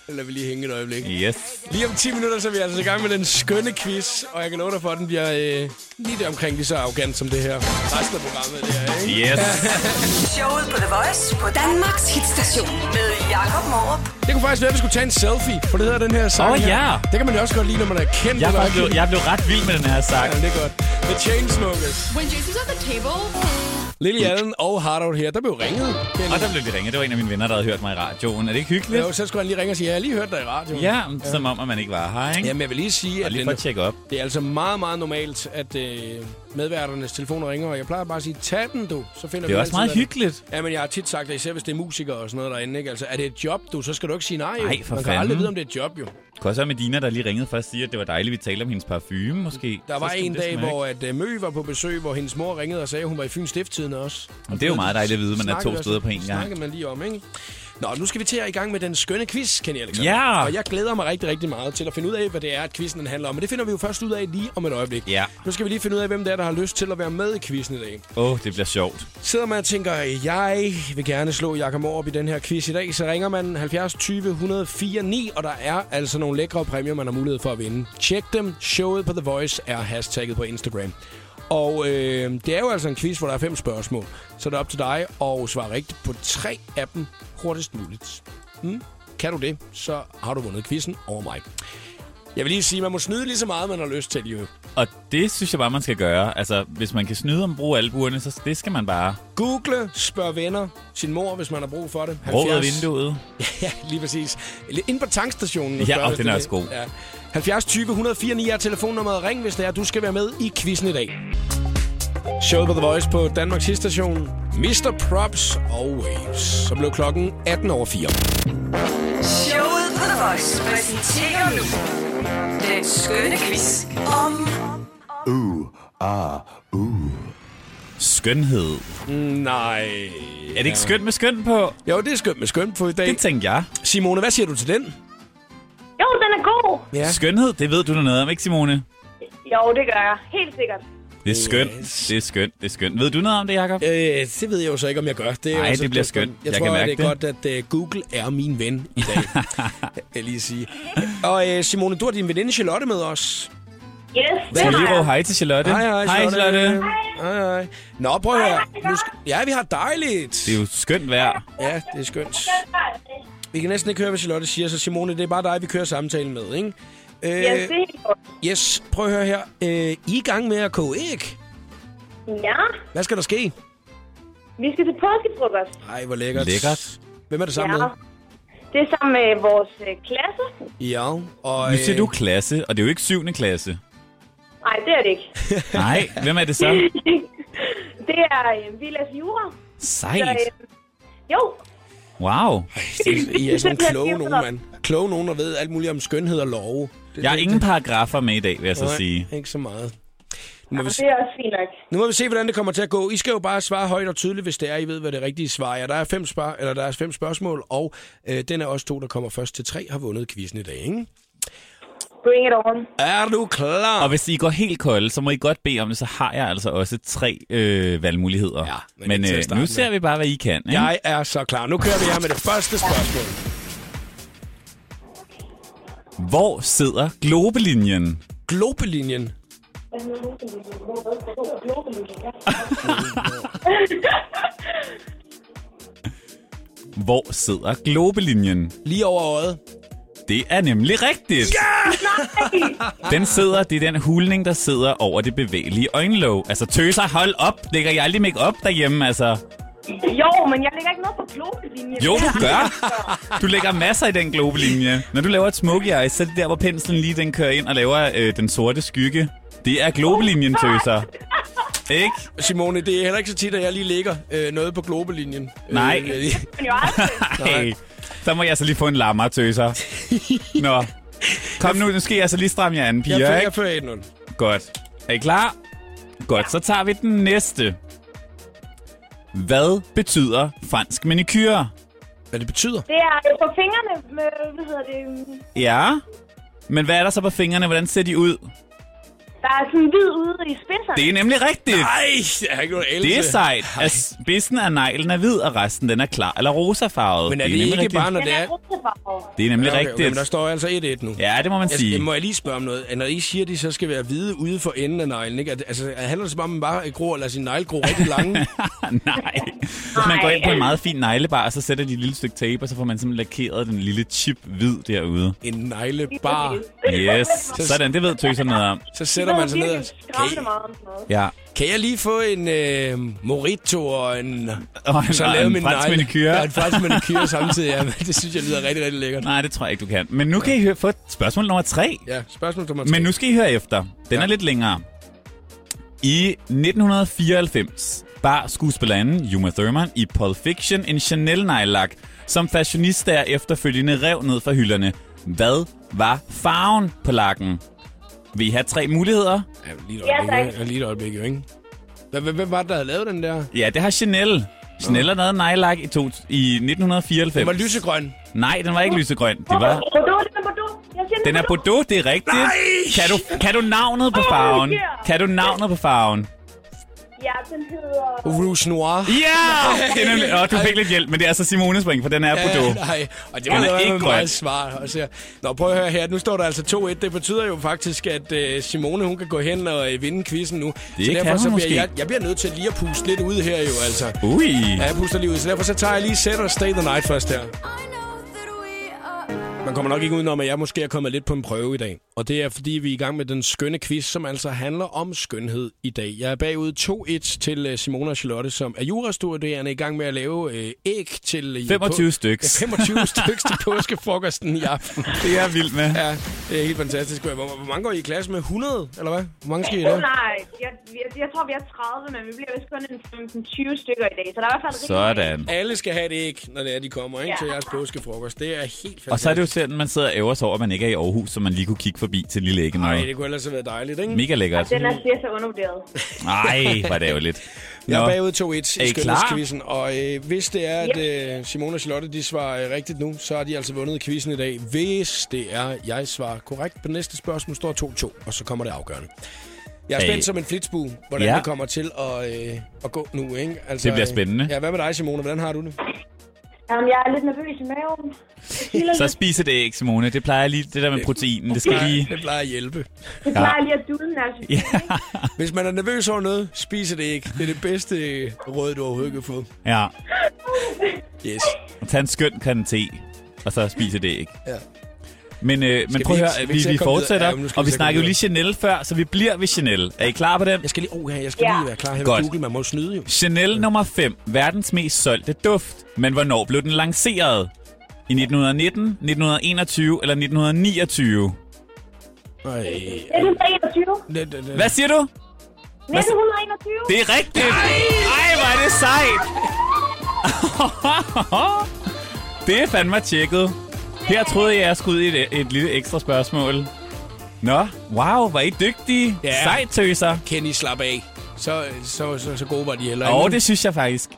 Lad vi lige hænge et øjeblik. Yes. Lige om ti minutter, så er vi altså i gang med den skønne quiz. Og jeg kan love dig for, at den bliver øh, lige der omkring lige så arrogant som det her. Resten af programmet det her, ikke? Yes. Showet på The Voice på Danmarks hitstation med Jakob Maarup. Det kunne faktisk være, at vi skulle tage en selfie, for det hedder den her sang. Åh oh, ja. Det kan man jo også godt lide, når man er kendt. Jeg, eller blev, jeg blev ret vild med den her sang. Ja, det er godt. The Chainsmokers. When Jason's at the table... Lily Allen og Hard Out her, der blev ringet. Og der blev de ringet. Det var en af mine venner, der havde hørt mig i radioen. Er det ikke hyggeligt? Jo, så skulle han lige ringe og sige, jeg har lige hørt dig i radioen. Ja, ja. Som om, at man ikke var her, ikke? Jamen, jeg vil lige sige, at lige at tjekke op. Det er altså meget, meget normalt, at øh, medværternes telefoner ringer. Og jeg plejer bare at sige, tag den, du. Så finder det er vi også meget hyggeligt. Ja, men jeg har tit sagt, at især hvis det er musikere og sådan noget derinde, ikke? Altså, er det et job, du? Så skal du ikke sige nej. Nej, for man kan fanden aldrig vide, om det er et job, jo. Kunne også være Medina, der lige ringede først, siger, at det var dejligt, vi talte om hendes parfume, måske. Der var en dag, hvor at uh, Mø var på besøg, hvor hendes mor ringede og sagde, at hun var i Fyns Stifttidende også. Og det er jo meget dejligt at vide, man er to steder på en gang. Snakker man lige om, ikke? Nå, nu skal vi til at i gang med den skønne quiz, Kenny Aleksandr. Ja! Og jeg glæder mig rigtig, rigtig meget til at finde ud af, hvad det er, at quizzen den handler om. Men det finder vi jo først ud af lige om et øjeblik. Ja. Nu skal vi lige finde ud af, hvem det er, der har lyst til at være med i quizzen i dag. Åh, oh, det bliver sjovt. Sidder man og tænker, jeg vil gerne slå Jakob Maarup i den her quiz i dag, så ringer man halvfjerds tyve et nul fire ni, og der er altså nogle lækre præmier, man har mulighed for at vinde. Tjek dem. Showet på The Voice er hashtagget på Instagram. Og øh, det er jo altså en quiz, hvor der er fem spørgsmål. Så det er op til dig at svare rigtigt på tre af dem hurtigst muligt. Mm. Kan du det, så har du vundet quizzen over mig. Jeg vil lige sige, at man må snyde lige så meget, man har lyst til, jo. Og det synes jeg bare, man skal gøre. Altså, hvis man kan snyde om brug albuerne, så det skal man bare. Google, spørg venner, sin mor, hvis man har brug for det. Råd af vinduet. Ja, lige præcis. Inde på tankstationen. Ja, og den er også god. Ja. halvfjerds tyve et nul fire ni er telefonnummeret. Ring, hvis det er, du skal være med i quizzen i dag. Showet på The Voice på Danmarks Hitstation. mister Props og Waves. Så blev klokken atten over fire. Showet på The Voice præsenterer nu den skønne quiz om... Uh, ah, uh. Skønhed. Nej. Er det ikke skønt med skøn på? Jo, det er skønt med skøn på i dag. Det tænkte jeg. Simone, hvad siger du til den? Jo, den er god. Ja. Skønhed, det ved du noget om, ikke Simone? Jo, det gør jeg. Helt sikkert. Det er skønt, yes. det er skønt, det er skønt. Ved du noget om det, Jakob? Øh, det ved jeg jo så ikke, om jeg gør. Nej, det, det bliver skønt. Jeg, jeg tror, kan mærke det. Jeg tror, det er godt, at uh, Google er min ven i dag. Jeg lige sige. Og uh, Simone, du har din veninde Charlotte med os. Yes, det har jeg. Skal vi lige råbe hej til Charlotte? Hej, hej, hej Charlotte. Charlotte. Hej. Hej, hej. Nå, prøv at høre. Ja, vi har dejligt. Det er jo skønt vejr. Ja, det er skønt. Vi kan næsten ikke høre, hvad Charlotte siger, så Simone, det er bare dig, vi kører samtalen med, ikke? Ja, det er yes, prøv at høre her. Øh, I er i gang med at koge æg? Ja. Hvad skal der ske? Vi skal til påskefrokost. Ej, hvor lækkert. Lækkert. Hvem er det sammen ja. med? Det er sammen med vores øh, klasse. Ja, og... Nu siger øh... du klasse, og det er jo ikke syvende klasse. Nej, det er det ikke. Nej, hvem er det så? Det er øh, Villas Jura. Sejt. Så, øh, jo. Wow. I er sådan kloge nogen, mand. Kloge nogen, der ved alt muligt om skønhed og love. Det, jeg har ingen paragrafer med i dag, vil jeg så nej, sige. Ikke så meget. Nu må, ja, vi se... det er også fint nok. Nu må vi se, hvordan det kommer til at gå. I skal jo bare svare højt og tydeligt, hvis det er, I ved, hvad det rigtige svar er. Der er fem, spar... Eller der er fem spørgsmål, og øh, den er også to, der kommer først til tre, har vundet quizzen i dag, ikke? Bring it on. Er du klar? Og hvis I går helt kolde, så må I godt bede om det, så har jeg altså også tre øh, valgmuligheder. Ja, men øh, nu ser vi bare, hvad I kan. Ikke? Jeg er så klar. Nu kører vi her med det første spørgsmål. Hvor sidder globelinjen? Globelinjen? Hvor sidder globelinjen? Lige over øjet. Det er nemlig rigtigt. Yeah! Den sidder, det er den hulning, der sidder over det bevægelige øjenlåg. Altså tøser, hold op. Lægger jeg aldrig make op derhjemme, altså? Jo, men jeg lægger ikke noget på globelinjen. Jo, du gør. Du lægger masser i den globelinje. Når du laver et smokey eye, så er det der, hvor penslen lige den kører ind og laver øh, den sorte skygge. Det er globelinjen, tøser. Ikke? Simone, det er heller ikke så tit, at jeg lige lægger øh, noget på globelinjen. Nej. Øh, øh, Nej. Så må jeg så lige få en lammer, tøser. Nå. Kom nu, nu skal jeg så lige stramme jer anden, piger, ikke? Jeg fører et nul. Godt. Er I klar? Godt, så tager vi den næste. Hvad betyder fransk manicure? Hvad det betyder? Det er på fingrene med, hvad hedder det? Ja. Men hvad er der så på fingrene? Hvordan ser de ud? Der er sådan hvid ude i spidserne. Det er nemlig rigtigt. Nej, jeg har ikke nogen else. Det er sejt. At spidsen af neglen er hvid, og resten den er klar eller rosafarvet. Men er det, det er ikke rigtigt. Bare, når det er... Det er nemlig ja, okay, rigtigt. Okay, men der står altså et et nu. Ja, det må man altså, sige. Må jeg lige spørge om noget? Når I siger, det så skal være hvide ude for enden af neglen, ikke? Altså, handler det så bare om, at man bare gror, eller sin negle gror rigtig lange? Nej. Hvis man går ind på en meget fin neglebar, så sætter de et lille stykke tape, og så får man simpelthen lakeret den lille chip hvid derude. En neglebar. Yes. Sådan, det ved tøserne noget om. Så sætter man sig ned. Kan I, noget. Ja. Kan jeg lige få en øh, mojito og en... Oh, så lave min fransk manicure. Ja, en fransk manicure samtidig. Ja. Det synes jeg lyder rigtig, rigtig lækkert. Nej, det tror jeg ikke, du kan. Men nu kan I høre, få spørgsmål nummer tre. Ja, spørgsmål nummer tre. Men nu skal I høre efter. Den ja. er lidt længere. I nitten fireoghalvfems bar skuespillerinden Uma Thurman i Pulp Fiction en Chanel-nejlak, som fashionista efterfølgende rev ned fra hylderne. Hvad var farven på lakken? Vil I have tre muligheder? Ja, lige et øjeblik, jo, ikke? Hvem var det, der havde lavet den der? Ja, det har Chanel. Chanel har lavet nejlak i nitten fireoghalvfems. Den var lysegrøn. Nej, den var ikke lysegrøn. Det var... Den er Bordeaux, det er rigtigt. Kan du, kan du navnet på farven? Oh, yeah. Kan du navnet på farven? Ja, den hedder... Rouge Noir. Ja! Og du fik lidt hjælp, men det er altså Simones point, for den er Bordeaux. Ja, nej, og det var noget, ikke meget svar. Altså, nå, prøv at høre her. Nu står der altså to et. Det betyder jo faktisk, at uh, Simone, hun kan gå hen og uh, vinde quizzen nu. Det så derfor, kan så bliver måske. Jeg, jeg bliver nødt til lige at puste lidt ud her jo, altså. Ui! Ja, jeg puster lige ud. Så derfor så tager jeg lige Set og Stay the Night først her. Man kommer nok ikke udenom, at jeg måske er kommet lidt på en prøve i dag. Og det er, fordi vi er i gang med den skønne quiz, som altså handler om skønhed i dag. Jeg er bagud to et til Simone og Charlotte, som er jurastuderende i gang med at lave øh, æg til... femogtyve på- styks. Ja, femogtyve styks til påskefrokosten i aften. Det er vildt med. Ja, det er helt fantastisk. Hvor, hvor mange går I i klasse med? hundrede, eller hvad? Hvor mange skal I lave? Nej, jeg, jeg, jeg tror, vi er tredive, men vi bliver vist kun tyve stykker i dag. Så der er i hvert fald sådan. Rigtig... Alle skal have det æg, når det er, de kommer, ikke? Ja. Til jeres påskefrokost. Det er helt fantastisk. Og så er det jo sådan, man sidder og æver sig over, at man ikke er i Aarhus, så man lige kunne kigge forbi til lille æggemøg. Nej, det kunne ellers have været dejligt, ikke? Mega lækkert. Ja, den er så undervurderet. Nej, var det jo lidt. Nå. Jeg er bagud to et i skønhedskvizzen, og øh, hvis det er, at øh, Simone og Charlotte de svarer øh, rigtigt nu, så har de altså vundet quizzen i dag. Hvis det er, jeg svarer korrekt på næste spørgsmål, står to to, og så kommer det afgørende. Jeg er spændt hey. som en flitsbue, hvordan ja. det kommer til at, øh, at gå nu, ikke? Altså, det bliver spændende. Øh, ja, hvad med dig, Simone? Hvordan har du det? Jamen, jeg er lidt nervøs i maven. Så spiser det ikke, Simone. Det plejer lige det der med proteinen. Det skal lige. Det plejer at hjælpe. Det plejer ja. lige at dulden altså. Ja. Hvis man er nervøs over noget, spiser det ikke. Det er det bedste råd, du overhovedet kan få. Ja. Yes. Og tag en skøn kande te, og så spiser det ikke. Ja. Men, øh, men prøv at høre, vi, vi, vi fortsætter, ja, og vi snakkede jo lige Chanel før, så vi bliver ved Chanel. Er I klar på den? Jeg skal lige, oh, ja, jeg skal ja. lige være klar her ved Google, man må snyde jo. Chanel nummer fem, verdens mest solgte duft. Men hvornår blev den lanceret? I nitten nitten, nitten enogtyve eller nitten niogtyve? Øj. nitten enogtyve. Hvad siger du? nitten enogtyve. Det er rigtigt. Ej, hvor er det sejt. Det er fandme tjekket. Her troede jeg, at jeg skulle ud i et, et lille ekstra spørgsmål. Nå, wow, var I dygtige. Ja. Sejt tøser. Kenny, slap af. Så, så, så, så gode var de heller. Åh, oh, det synes jeg faktisk.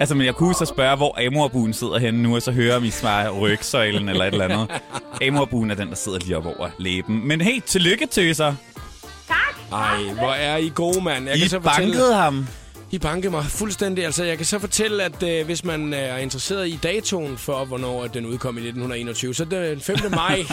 Altså, men jeg kunne så spørge, hvor amorbuen sidder henne nu, og så hører vi svarer rygsøjlen eller et eller andet. Amorbuen er den, der sidder lige op over læben. Men hey, tillykke tøser. Tak. Ej, hvor er I gode, mand. Jeg I kan så bankede fortælle... ham. I bankede mig fuldstændig. Altså, jeg kan så fortælle, at øh, hvis man er interesseret i datoen for, hvornår den udkom i nitten enogtyve, så den femte maj,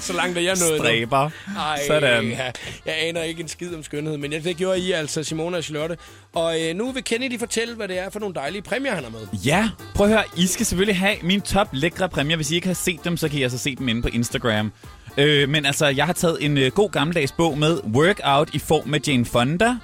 så langt er jeg nået. Stræber. Ej, sådan. Ja, jeg aner ikke en skid om skønhed, men det gjorde I altså, Simone og Charlotte. Og øh, nu vil Kenny lige fortælle, hvad det er for nogle dejlige præmier, han har med. Ja, prøv at høre. I skal selvfølgelig have min top lækre præmier. Hvis I ikke har set dem, så kan I altså se dem inde på Instagram. Øh, men altså, jeg har taget en øh, god gammeldags bog med, Workout i form med Jane Fonda.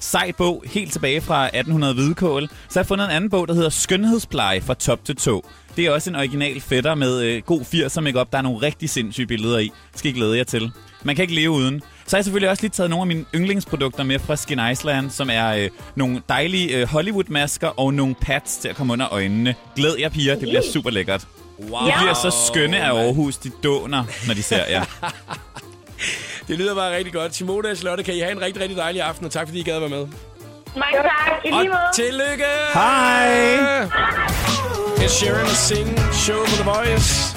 Sej bog, helt tilbage fra atten hundrede hvidkål. Så har jeg fundet en anden bog, der hedder Skønhedspleje fra top til tå. Det er også en original fætter med øh, god firser makeup. Der er nogle rigtig sindssyge billeder i. Skal I glæde jer til. Man kan ikke leve uden. Så har jeg selvfølgelig også lige taget nogle af mine yndlingsprodukter med fra Skin Iceland, som er øh, nogle dejlige øh, Hollywood-masker og nogle pads til at komme under øjnene. Glæd jer, piger. Det bliver super lækkert. Wow. De bliver så skønne af Aarhus. De dåner, når de ser jer. Det lyder bare rigtig godt. Simone og Charlotte, kan I have en rigtig, rigtig dejlig aften, og tak fordi I gad at være med. Mange tak. I lige måde. Og tillykke. Hej. It's Sharon and Sing, show for The Voice.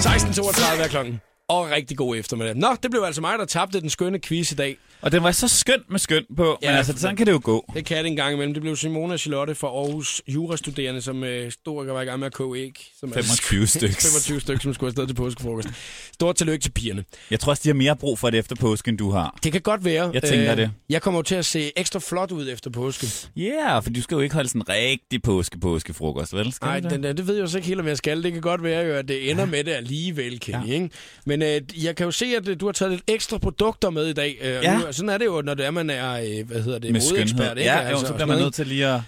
seksten toogtredive er klokken. Og rigtig god eftermiddag. Nå, det blev altså mig, der tabte den skønne quiz i dag. Og den var så skøn med skøn på, ja, men altså sådan kan det jo gå. Det kan det en gang imellem. Det blev Simone og Charlotte fra Aarhus jurastuderende, som øh, stort var i gang med at koge æg. Som femogtyve altså, stykker. femogtyve stykker, som skulle afsted til påskefrokost. Stort tillykke til pigerne. Jeg tror også, de har mere brug for det efter påske, end du har. Det kan godt være. Jeg tænker øh, det. Jeg kommer til at se ekstra flot ud efter påske. Ja, yeah, for du skal jo ikke holde sådan en rigtig påske-påskefrokost, vel? Nej, det? Det ved jeg jo så ikke helt, om jeg skal. Det kan godt være jo, at det ender ja. med det alligevel, Kenny, ja. ikke? Men Men øh, jeg kan jo se, at øh, du har taget lidt ekstra produkter med i dag. Øh, ja. Nu, sådan er det jo, når det er, man er øh, hvad hedder det, modeekspert. Ikke? Ja, altså, jo, så bliver man nødt til lige at...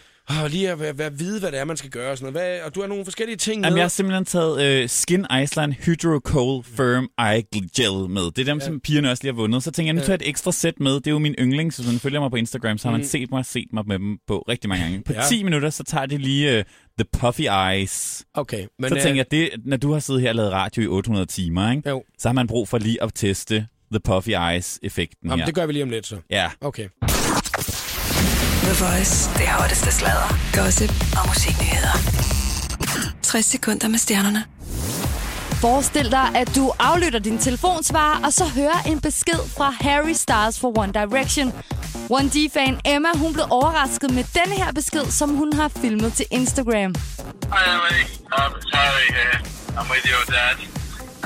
Og lige at, at, at vide, hvad det er, man skal gøre og sådan noget. Hvad, og du har nogle forskellige ting. Jamen, jeg har simpelthen taget øh, Skin Iceland Hydro Coal Firm Eye Gel med. Det er dem, ja. Som pigerne også lige har vundet. Så tænker jeg, nu tager jeg et ekstra sæt med. Det er jo min yndling, så hvis man følger mig på Instagram, så har man mm. set mig set mig med dem på rigtig mange gange. På ja. ti minutter, så tager det lige øh, The Puffy Eyes. Okay. Men så tænker øh... jeg, det, når du har siddet her og lavet radio i otte hundrede timer, ikke? Jo. Så har man brug for lige at teste The Puffy Eyes-effekten. Jamen, her. Det gør vi lige om lidt, så. Ja. Okay. The Voice, det hotteste sladder, gossip og musiknyheder. tres sekunder med stjernerne. Forestil dig, at du aflytter din telefonsvarer, og så hører en besked fra Harry Styles fra One Direction. one D-fan Emma, hun blev overrasket med denne her besked, som hun har filmet til Instagram. Hi Emily, I'm Harry here. I'm with your dad,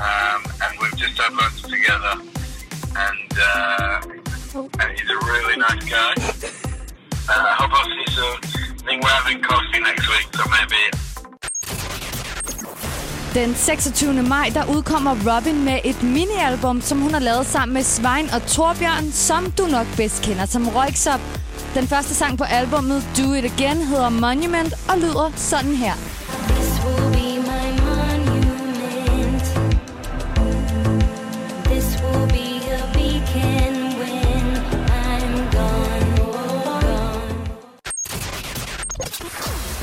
um, and we've just had lunch together, and, uh, and he's a really nice guy. Uh, I hope I'll see soon. I think we're having coffee next week, so maybe. Den seksogtyvende maj, der udkommer Robyn med et mini-album, som hun har lavet sammen med Svein og Torbjørn, som du nok bedst kender som Röyksopp. Den første sang på albummet, Do It Again, hedder Monument og lyder sådan her.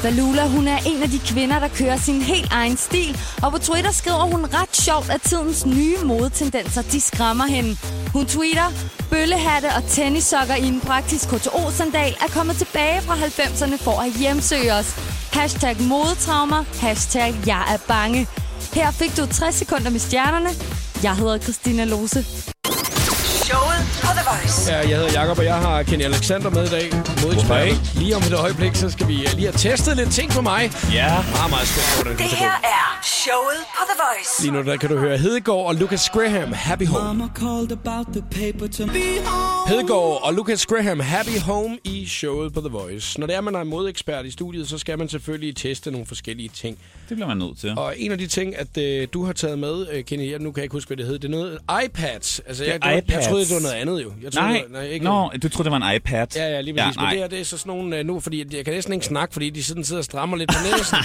Valula, hun er en af de kvinder, der kører sin helt egen stil, og på Twitter skriver hun ret sjovt, at tidens nye modetendenser, de skræmmer hende. Hun tweeter, bøllehatte og tennissokker i en praktisk K T O-sandal er kommet tilbage fra halvfemserne for at hjemsøge os. Hashtag modetraumer, hashtag jeg er bange. Her fik du tres sekunder med stjernerne. Jeg hedder Christina Lohse. Ja, jeg hedder Jakob, og jeg har Kenny Aleksandr med i dag. Modekspert. Lige om et øjeblik, så skal vi lige have testet lidt ting på mig. Ja. Meget, meget spændende. Det her er showet på The Voice. Lige nu der kan du høre Hedegaard og Lucas Graham, Happy Home. Hedegaard og Lucas Graham, Happy Home i showet på The Voice. Når det er, man er modekspert i studiet, så skal man selvfølgelig teste nogle forskellige ting. Det bliver man nødt til. Og en af de ting, at øh, du har taget med, øh, Kenny, nu kan jeg ikke huske, hvad det hed, det er noget iPads. Altså, jeg, jeg, iPads. Jeg troede, det var noget andet jo. Jeg troede, nej, det var, nej ikke no, du troede, det var en iPad. Ja, ja, lige præcis. Ja, men det her, det er så sådan nogle nu, fordi jeg kan næsten ikke snakke, fordi de sådan sidder og strammer lidt på næsen.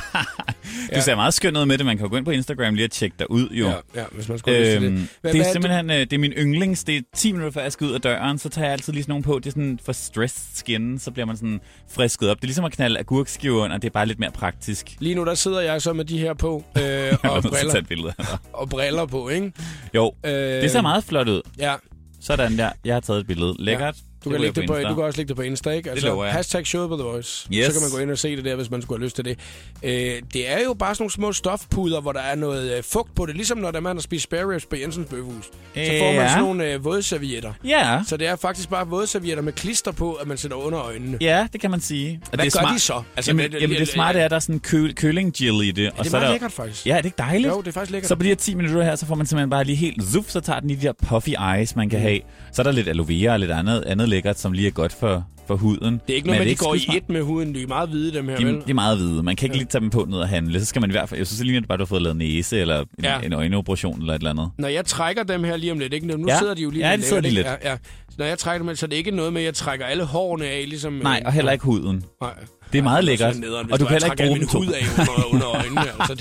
Du ja. Ser meget skønt ud med det. Man kan gå ind på Instagram lige og tjekke dig ud, jo. Ja, ja hvis man skulle øhm, vise det. Hva, det er simpelthen, det er min yndlings. Det er ti minutter, før jeg skal ud af døren, så tager jeg altid lige sådan nogle på. Det er sådan for stressed skin, så bliver man sådan frisket op. Det er ligesom at knalde agurkskiveren, og det er bare lidt mere praktisk. Lige nu, der sidder jeg så med de her på, øh, og, briller, billeder, og briller på, ikke? Jo, øh, det ser meget flot ud. Ja. Sådan der. Jeg har taget et billede. Lækkert. Ja. Du kan, det på, på, du kan også lægge det på Insta, ikke? Altså, hashtag showet på The Voice. Yes. Så kan man gå ind og se det der, hvis man skulle have lyst til det. Øh, det er jo bare sådan nogle små stofpuder, hvor der er noget øh, fugt på det. Ligesom når der er man, der spiser spare ribs på Jensens Bøfhus. Øh, så får man ja. Sådan nogle øh, vådservietter. Ja. Så det er faktisk bare vådservietter med klister på, at man sætter under øjnene. Ja, det kan man sige. Og hvad det er gør smart. De så? Altså, jamen, med, jamen det smarte er, at der er sådan en kø- køling-gel i det. Ja, og det er meget lækkert, faktisk. Ja, det er ikke dejligt? Jo, det er faktisk lækkert. Så på de her ti minutter her, så får man simpelthen bare lige helt zuf, så tager den i de der puffy eyes, man kan have. Så er der lidt aloe vera og lidt andet, andet lækkert, som lige er godt for, for huden. Det er ikke noget, men med, de går i et med huden. De er meget hvide, dem her, de, vel? De er meget hvide. Man kan ikke ja. Lige tage dem på ned og handle. Så skal man i hvert fald... Jeg synes lige, at du bare har fået lavet næse, eller en, ja. En øjneoperation, eller et eller andet. Når jeg trækker dem her lige om lidt, ikke? Nu ja. Sidder de jo lige... Ja, de sidder de lidt. Ja, ja. Når jeg trækker dem her, så er det ikke noget med, at jeg trækker alle hårene af, ligesom... Nej, og heller ikke huden. Nej. Det er meget lækkert, nederen, og du kan heller ikke bruge den to. Jeg trækker min hud af under øjnene, altså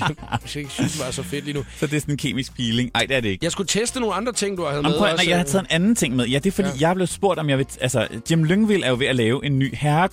det synes bare så fedt lige nu. Så det er sådan en kemisk peeling. Nej, det er det ikke. Jeg skulle teste nogle andre ting, du har med. Prøv, nej, jeg har taget en anden ting med. Ja, det er fordi, ja. Jeg blev spurgt, om jeg vil... Altså, Jim Lyngvild er jo ved at lave en ny herre...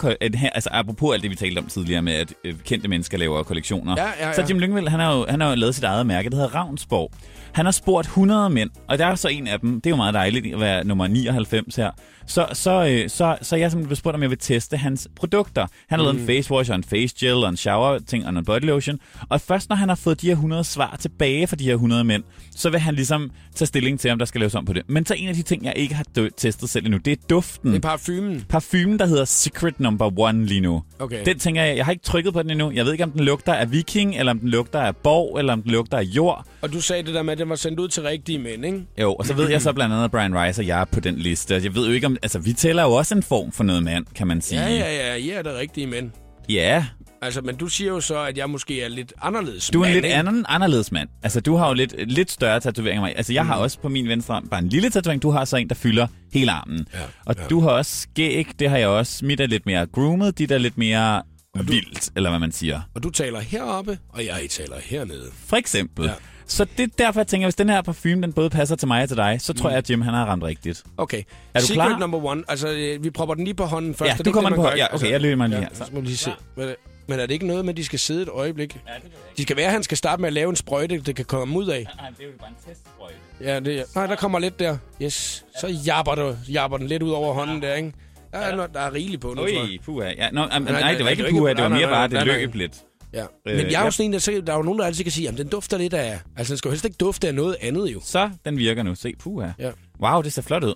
Altså, apropos alt det, vi talte om tidligere med, at kendte mennesker laver kollektioner. Ja, ja, ja. Så Jim Lyngvild, han har jo, han har jo lavet sit eget mærke, det hedder Ravnsborg. Han har spurgt hundrede mænd, og der er så en af dem, det er jo meget dejligt at være nummer nioghalvfems her, så, så, så, så jeg simpelthen blev spurgt, om jeg vil teste hans produkter. Han har mm. lavet en face wash og en face gel og en shower ting og en body lotion, og først når han har fået de her hundrede svar tilbage fra de her hundrede mænd, så vil han ligesom tage stilling til, om der skal laves om på det. Men så en af de ting, jeg ikke har dø- testet selv endnu, det er duften. Det er parfumen. Parfumen, der hedder Secret Number One lige nu. Okay. Den tænker jeg, jeg har ikke trykket på den endnu. Jeg ved ikke, om den lugter af viking, eller om den lugter af borg, eller om den lugter af jord. Og du sagde det der med, at den var sendt ud til rigtige mænd, ikke? Jo, og så ved jeg så blandt andet, at Brian Rice og jeg er på den liste. Jeg ved jo ikke om... Altså, vi tæller jo også en form for noget mand, kan man sige. Ja, ja, ja, I er det rigtige mænd. Ja. Altså, men du siger jo så, at jeg måske er lidt anderledes mand. Du er en lidt anden, anderledes mand. Altså, du har jo lidt, lidt større tatoveringer. Altså, jeg mm. har også på min venstre arm bare en lille tatovering. Du har så en, der fylder hele armen. Ja, og ja. Du har også skæg. Det har jeg også. Mit er lidt mere groomet. Dit er lidt mere du, vildt, eller hvad man siger. Og du taler heroppe, og jeg taler hernede. For eksempel. Ja. Så det er derfor, jeg tænker, hvis den her parfume, den både passer til mig og til dig, så tror mm. jeg, at Jim, han har ramt rigtigt. Okay. Er du Secret klar? number one. Altså, vi propper den lige på hånden først. Ja, du det kommer den på hånden. Ja, okay, altså, jeg løber mig lige ja, her. Så må vi lige se. Ja. Men er det ikke noget med, at de skal sidde et øjeblik? Ja, det de skal være, at han skal starte med at lave en sprøjte, det kan komme ud af. Nej, det er jo bare en testsprøjte. Ja, det, nej, der kommer lidt der. Yes. Så japper, du, japper den lidt ud over hånden der, ikke? Der er, noget, der er rigeligt på nu, tror jeg. Puha. Ja, no, um, nej, nej, det var ikke puha, det var mere bare, det løb lidt. Ja. Men jeg er jo sådan en, der, der er jo nogen, der altid kan sige, at den dufter lidt af... Altså, den skal jo helst ikke dufte af noget andet, jo. Så den virker nu. Se, puha. Ja. Wow, det ser flot ud.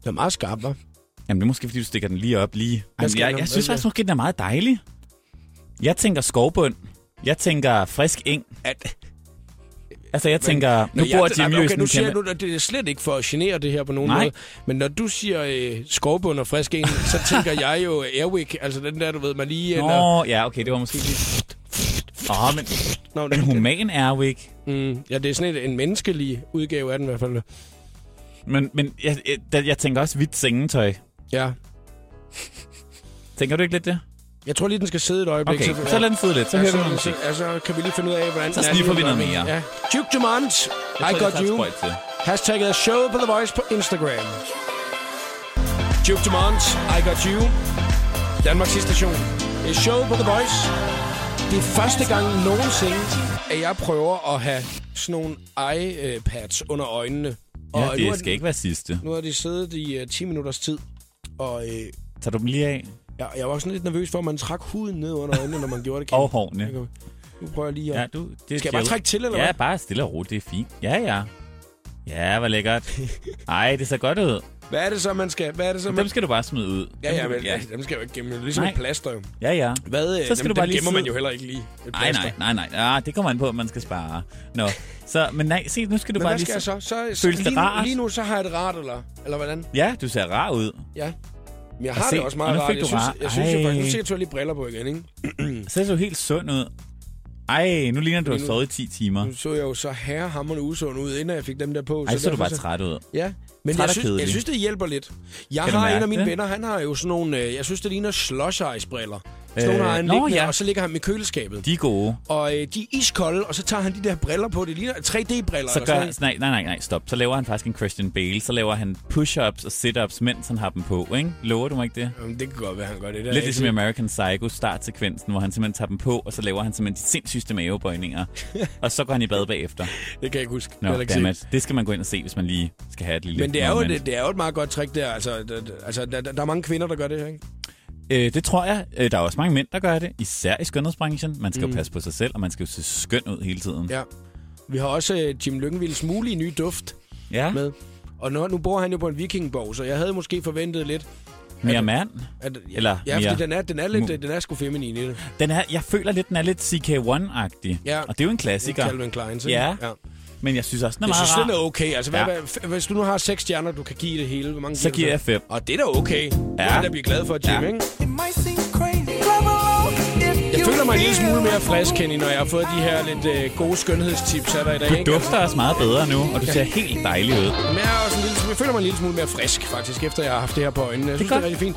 Det er meget skarpt, hva'? Jamen, det er måske, fordi du stikker den lige op lige. Jeg, jeg, jeg synes faktisk, måske, den er meget dejlig. Jeg tænker skovbund. Jeg tænker frisk eng. At... Altså, jeg tænker... Men, nu bor jeg, Jimmy okay, nu siger jeg nu, at det er slet ikke for at genere det her på nogen Nej. måde. Men når du siger øh, skovbund og frisk eng, så tænker jeg jo Airwick. Altså, den der, du ved, man lige... Nå, eller... ja, okay, det var måske lige... Åh, men... Nå, men en human Airwick. Mm, ja, det er sådan et, en menneskelig udgave af den i hvert fald. Men, men jeg, jeg, jeg tænker også hvidt sengetøj. Ja. Tænker du ikke lidt det? Jeg tror lige, den skal sidde et øjeblik. Okay, så, så lad den sidde lidt. Så ja, hører så, vi noget musik. Ja, så kan vi lige finde ud af, hvordan... Så sniffer vi noget mere. Ja. Duke Dumont, I got you. Hashtagget er show på The Voice på Instagram. Duke Dumont, I got you. Danmarks station. Det er show på The Voice. Det er første gang nogensinde, at jeg prøver at have sådan nogle iPads under øjnene. Og ja, det skal de, ikke være sidste. Nu har de siddet i uh, ti minutters tid. Og, øh, tager du dem lige af? Ja, jeg var sådan lidt nervøs for, at man trak huden ned under øjnene, når man gjorde det. Og hårene. Nu prøver jeg lige at... Ja, du, det skal jeg bare trække til, eller ja, hvad? Ja, bare stille og roligt. Det er fint. Ja, ja. Ja, hvor lækkert. Ej, det ser godt ud. Hvad er det så, man skal? Hvad er det så, dem man... skal du bare smide ud. Ja, ja, men ja. Dem skal jo ikke gemme. Ligesom nej. Et plaster jo. Ja, ja. Hvad, så skal dem, du bare lige gemmer man jo heller ikke lige. Nej, nej, nej, nej. Ah, det kommer an på, at man skal spare. Nå. Så, men nej, se, nu skal du men bare lige... Men hvad skal så? Jeg så? så lige, nu, lige nu, så har jeg det rart, eller, eller hvordan? Ja, du ser rar ud. Ja. Men jeg har se, det også meget rart. Jeg synes, rar. jeg synes, jeg faktisk... Nu ser du lige briller på igen, ikke? Så ser du helt sund ud. Ej, nu ligner du, at du har sovet i ti timer. Nu så jeg jo så herrehammerende usund ud, inden jeg fik dem der på. Ej, så, så er du bare så... træt ud. Ja, men jeg synes, jeg synes, det hjælper lidt. Jeg kan har en af mine det? venner, han har jo sådan nogle, jeg synes, det ligner slush-ice-briller. Øh, sådan nogle har han nå, liggende, ja. og så ligger han med køleskabet. De er gode. Og øh, de er iskolde, og så tager han de der briller på. Det ligner tre D-briller. Så gør han, nej, nej, nej, stop. Så laver han faktisk en Christian Bale. Så laver han push-ups og sit-ups, mens han har dem på, ikke? Lover du mig ikke det? Jamen, det kan godt være, han gør det. Der lidt ligesom i American Psycho startsekvensen, hvor han simpelthen tager dem på, og så laver han simpelthen de sindssygste mavebøjninger. Og så går han i bad bagefter. Det kan jeg ikke huske. Nå, dammit. Det skal man gå ind og se, hvis man lige skal have et lille... Men det er, jo, det, det er jo et meget godt trick der. Altså, det, altså der, der er mange kvinder, der gør det her, ikke? Øh, det tror jeg. Øh, der er også mange mænd, der gør det. Især i skønhedsbranchen. Man skal mm. jo passe på sig selv, og man skal jo se skøn ud hele tiden. Ja. Vi har også øh, Jim Lyngvilds mulige nye duft ja. med. Og nu, nu bor han jo på en vikingborg, så jeg havde måske forventet lidt... Mere at, mand? At, ja, eller ja, mere... fordi den er, den er, lidt, den er sgu feminin i det. Den er, jeg føler lidt, den er lidt C K one-agtig. Ja. Og det er jo en klassiker. Calvin Klein, så ja. ja. Men jeg synes også, den er jeg meget synes, den er okay. Altså, hvad, ja. Hvis du nu har seks stjerner, du kan give det hele. Hvor mange så giver jeg fem. Og det er da okay. Ja. Jeg er da blive glad for, Jim, ja. ikke? Jeg føler mig en lille smule mere frisk, Kenny, når jeg har fået de her lidt øh, gode skønhedstips af dig i dag. Du ikke? dufter også meget bedre nu, og du ja. ser helt dejlig ud. Men jeg, er også en lille, jeg føler mig en lille smule mere frisk, faktisk, efter jeg har haft det her på øjnene. Jeg synes, det er, det er rigtig fint.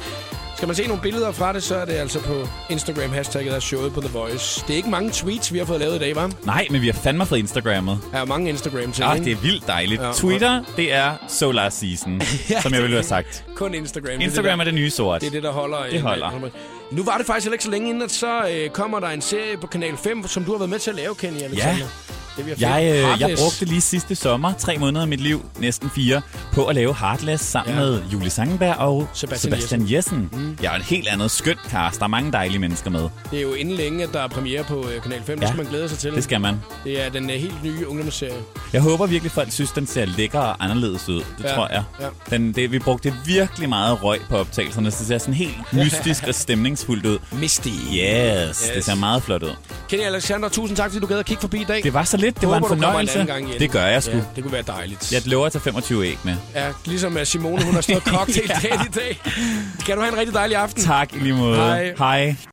Skal man se nogle billeder fra det, så er det altså på Instagram. Hashtagget er showet på The Voice. Det er ikke mange tweets, vi har fået lavet i dag, hva'? Nej, men vi har fandme fået Instagrammet. Ja, mange Instagram til. Ah, det er vildt dejligt. Ja, Twitter, det er Solar Season, ja, som jeg ville have sagt. Kun Instagram. Instagram det er det nye sort. Det er det, der holder. Det holder. Med. Nu var det faktisk ikke så længe inden, at så øh, kommer der en serie på Kanal fem, som du har været med til at lave, Kenny Alexander. Ja. Det, jeg, øh, jeg brugte lige sidste sommer, tre måneder af mit liv, næsten fire, på at lave Heartless sammen ja. med Julie Sangenberg og Sebastian, Sebastian Jessen. Mm. Jeg er et helt andet skønt cast. Der er mange dejlige mennesker med. Det er jo inden længe, at der er premiere på øh, Kanal fem. Ja. Det skal man glæde sig til. Det skal man. Det er den øh, helt nye ungdomsserie. Jeg håber virkelig, folk synes, den ser lækker og anderledes ud. Det ja, tror jeg. Ja. Den, det, vi brugte virkelig meget røg på optagelserne, så det ser sådan helt mystisk og stemningsfuldt ud. Misty. Yes, yes, det ser meget flot ud. Kenny Aleksandr, tusind tak, fordi du gad at kigge forbi i dag. Det var så lidt. Det håber, var en fornøjelse. En det gør jeg sgu. Ja, det kunne være dejligt. Jeg lover at tage femogtyve æg med. Ja, ligesom Simone, hun har stået kogt hele dagen i dag. Kan du have en rigtig dejlig aften? Tak i lige måde. Hej. Hej.